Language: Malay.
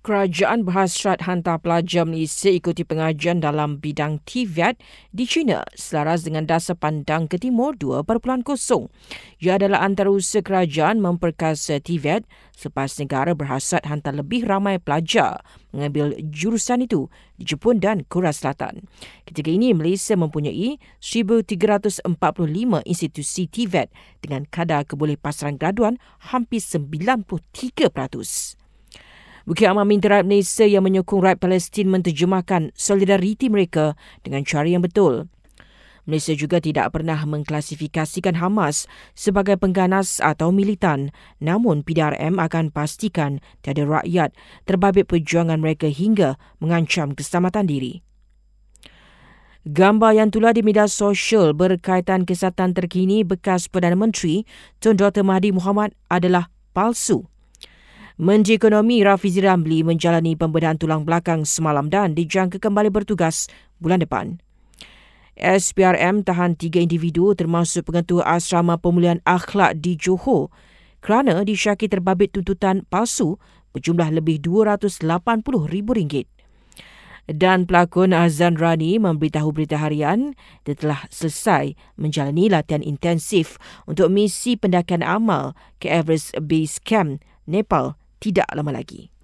Kerajaan berhasrat hantar pelajar Malaysia ikuti pengajian dalam bidang TVET di China selaras dengan Dasar Pandang Ke Timur 2.0. Ia adalah antara usaha kerajaan memperkasa TVET selepas negara berhasrat hantar lebih ramai pelajar mengambil jurusan itu di Jepun dan Korea Selatan. Ketika ini, Malaysia mempunyai 1,345 institusi TVET dengan kadar kebolehpasaran graduan hampir 93%. Bukit Aman minta rakyat Malaysia yang menyokong rakyat Palestin menterjemahkan solidariti mereka dengan cara yang betul. Malaysia juga tidak pernah mengklasifikasikan Hamas sebagai pengganas atau militan, namun PDRM akan pastikan tiada rakyat terbabit perjuangan mereka hingga mengancam keselamatan diri. Gambar yang tular di media sosial berkaitan kesihatan terkini bekas Perdana Menteri Tun Dr Mahathir Mohamad adalah palsu. Menteri Ekonomi Rafizi Ramli menjalani pembedahan tulang belakang semalam dan dijangka kembali bertugas bulan depan. SPRM tahan 3 individu termasuk pengetua asrama pemulihan akhlak di Johor kerana disyaki terbabit tuntutan palsu berjumlah lebih RM280,000. Dan pelakon Azan Rani memberitahu Berita Harian dia telah selesai menjalani latihan intensif untuk misi pendakian amal ke Everest Base Camp, Nepal tidak lama lagi.